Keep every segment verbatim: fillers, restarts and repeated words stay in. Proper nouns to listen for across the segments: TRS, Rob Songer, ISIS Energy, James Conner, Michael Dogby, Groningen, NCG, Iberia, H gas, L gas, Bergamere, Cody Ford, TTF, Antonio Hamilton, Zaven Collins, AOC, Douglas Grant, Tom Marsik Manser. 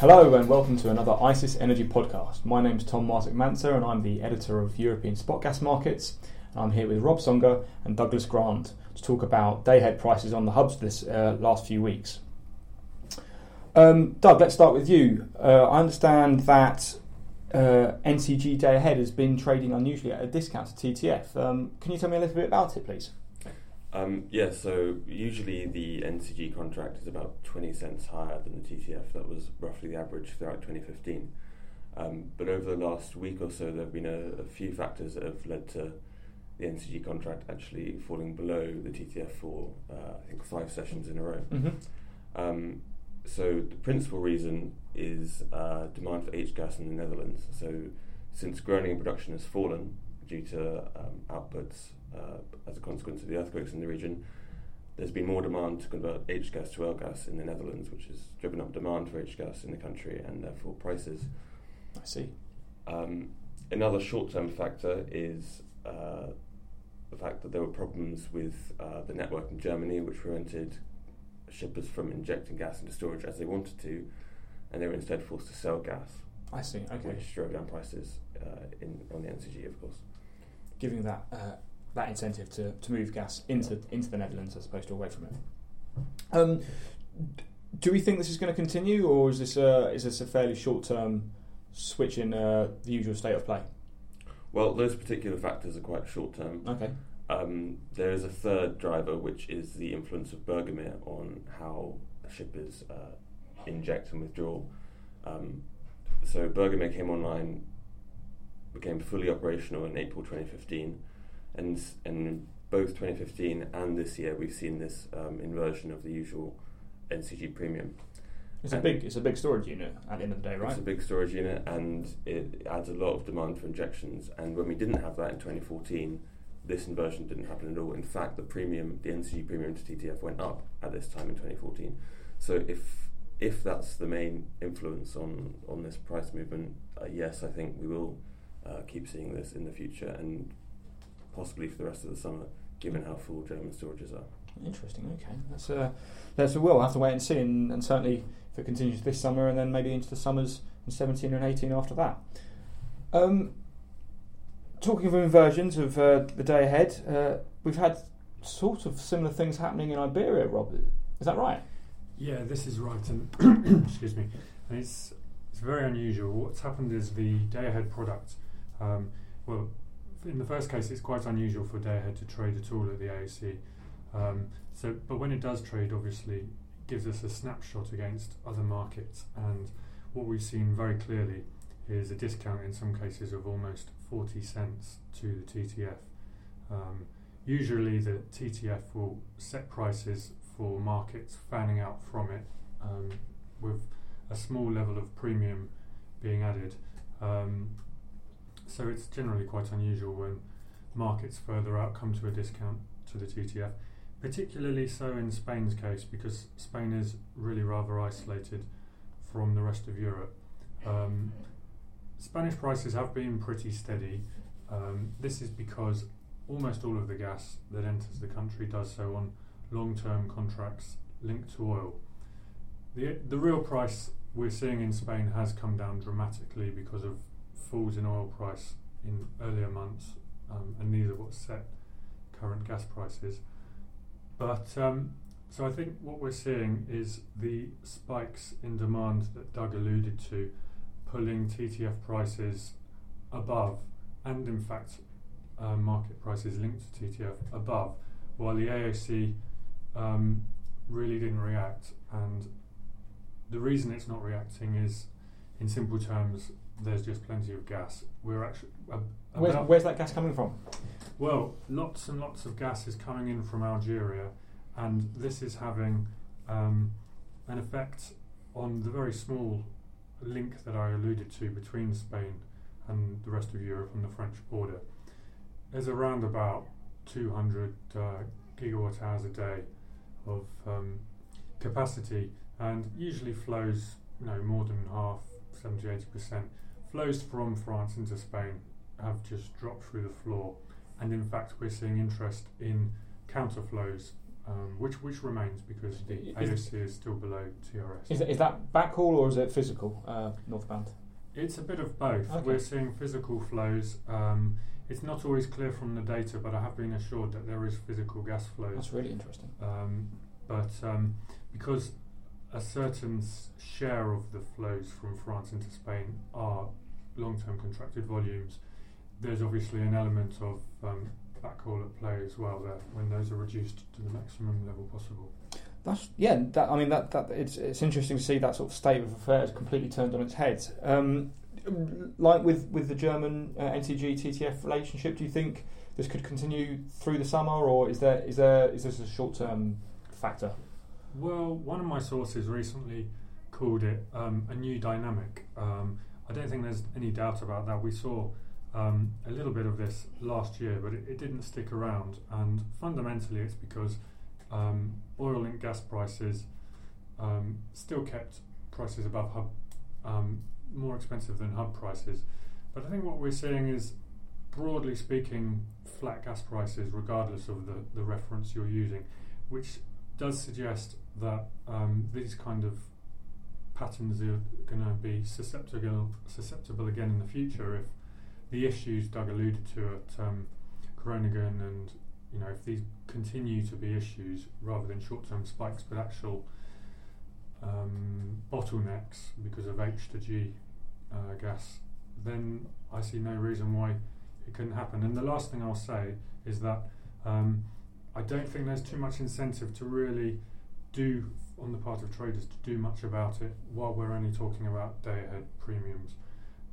Hello and welcome to another ISIS Energy podcast. My name's Tom Marsik Manser and I'm the editor of European Spot Gas Markets. I'm here with Rob Songer and Douglas Grant to talk about day-ahead prices on the hubs this uh, last few weeks. Um, Doug, let's start with you. Uh, I understand that uh, N C G day-ahead has been trading unusually at a discount to T T F. Um, can you tell me a little bit about it, please? Um, yeah, so usually the N C G contract is about twenty cents higher than the T T F. That was roughly the average throughout twenty fifteen. Um, but over the last week or so, there have been a, a few factors that have led to the N C G contract actually falling below the T T F for, uh, I think, five sessions in a row. Mm-hmm. Um, so the principal reason is uh, demand for H gas in the Netherlands. So since Groningen production has fallen due to um, outputs, Uh, as a consequence of the earthquakes in the region, there's been more demand to convert H gas to L gas in the Netherlands, which has driven up demand for H gas in the country and therefore prices. I see. Um, another short-term factor is uh, the fact that there were problems with uh, the network in Germany, which prevented shippers from injecting gas into storage as they wanted to, and they were instead forced to sell gas. I see. Okay. Which drove down prices uh, in on the N C G, of course. Giving that. Uh that incentive to, to move gas into into the Netherlands as opposed to away from it. Um, do we think this is going to continue, or is this a, is this a fairly short-term switch in uh, the usual state of play? Well, those particular factors are quite short-term. Okay. Um, there is a third driver, which is the influence of Bergamere on how shippers uh, inject and withdraw. Um, so Bergamere came online, became fully operational in April twenty fifteen, And in both twenty fifteen and this year, we've seen this um, inversion of the usual N C G premium. It's and a big, it's a big storage unit at the end of the day, right? It's a big storage unit, and it adds a lot of demand for injections. And when we didn't have that in twenty fourteen, this inversion didn't happen at all. In fact, the premium, the N C G premium to T T F, went up at this time in twenty fourteen. So if if that's the main influence on on this price movement, uh, yes, I think we will uh, keep seeing this in the future, and possibly for the rest of the summer, given how full German storages are. Interesting, okay. That's a, that's a we'll have to wait and see, and, and certainly if it continues this summer and then maybe into the summers in seventeen and eighteen after that. Um, talking of inversions of uh, the day ahead, uh, we've had sort of similar things happening in Iberia, Rob. Is that right? Yeah, this is right. And excuse me. And it's, it's very unusual. What's happened is the day ahead product, um, well, in the first case, it's quite unusual for day ahead to trade at all at the A O C. Um, so, but when it does trade, obviously, it gives us a snapshot against other markets. And what we've seen very clearly is a discount in some cases of almost forty cents to the T T F. Um, usually, the T T F will set prices for markets fanning out from it, um, with a small level of premium being added. Um, So it's generally quite unusual when markets further out come to a discount to the T T F, particularly so in Spain's case, because Spain is really rather isolated from the rest of Europe. Um, Spanish prices have been pretty steady. Um, this is because almost all of the gas that enters the country does so on long-term contracts linked to oil. The, the real price we're seeing in Spain has come down dramatically because of falls in oil price in earlier months, um, and these are what set current gas prices. But um, so I think what we're seeing is the spikes in demand that Doug alluded to, pulling T T F prices above, and in fact uh, market prices linked to T T F above, while the A O C um, really didn't react. And the reason it's not reacting is, in simple terms, there's just plenty of gas. We're actually uh, where's, where's that gas coming from? Well, lots and lots of gas is coming in from Algeria, and this is having um, an effect on the very small link that I alluded to between Spain and the rest of Europe on the French border. There's around about two hundred uh, gigawatt hours a day of um, capacity, and usually flows, you know, more than half, seventy to eighty percent. Flows from France into Spain have just dropped through the floor, and in fact we're seeing interest in counterflows, Um, which which remains because the A O C is still below T R S. Is that, is that backhaul or is it physical uh, northbound? It's a bit of both. Okay. We're seeing physical flows. Um, it's not always clear from the data, but I have been assured that there is physical gas flows. That's really interesting. Um, but um, because a certain share of the flows from France into Spain are long-term contracted volumes, there's obviously an element of um, backhaul at play as well there when those are reduced to the maximum level possible. That's yeah. That, I mean, that that it's it's interesting to see that sort of state of affairs completely turned on its head. Um, like with with the German uh, N C G T T F relationship, do you think this could continue through the summer, or is there is there is this a short term factor? Well, one of my sources recently called it um, a new dynamic. Um, I don't think there's any doubt about that. We saw um, a little bit of this last year, but it, it didn't stick around. And fundamentally, it's because um, oil and gas prices um, still kept prices above hub, um, more expensive than hub prices. But I think what we're seeing is, broadly speaking, flat gas prices, regardless of the, the reference you're using, which does suggest that um, these kind of patterns are going to be susceptible susceptible again in the future if the issues Doug alluded to at um, Groningen, and you know, if these continue to be issues rather than short-term spikes but actual um, bottlenecks because of H to G uh, gas, then I see no reason why it couldn't happen. And the last thing I'll say is that um, I don't think there's too much incentive to really do, on the part of traders, to do much about it while we're only talking about day-ahead premiums.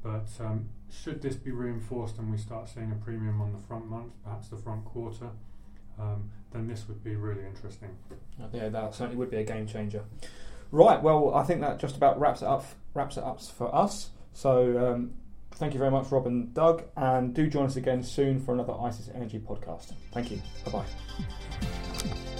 But um, should this be reinforced and we start seeing a premium on the front month, perhaps the front quarter, um, then this would be really interesting. Yeah, that certainly would be a game changer. Right, well, I think that just about wraps it up, wraps it up for us. So um, thank you very much, Rob and Doug, and do join us again soon for another ISIS Energy podcast. Thank you. Bye-bye.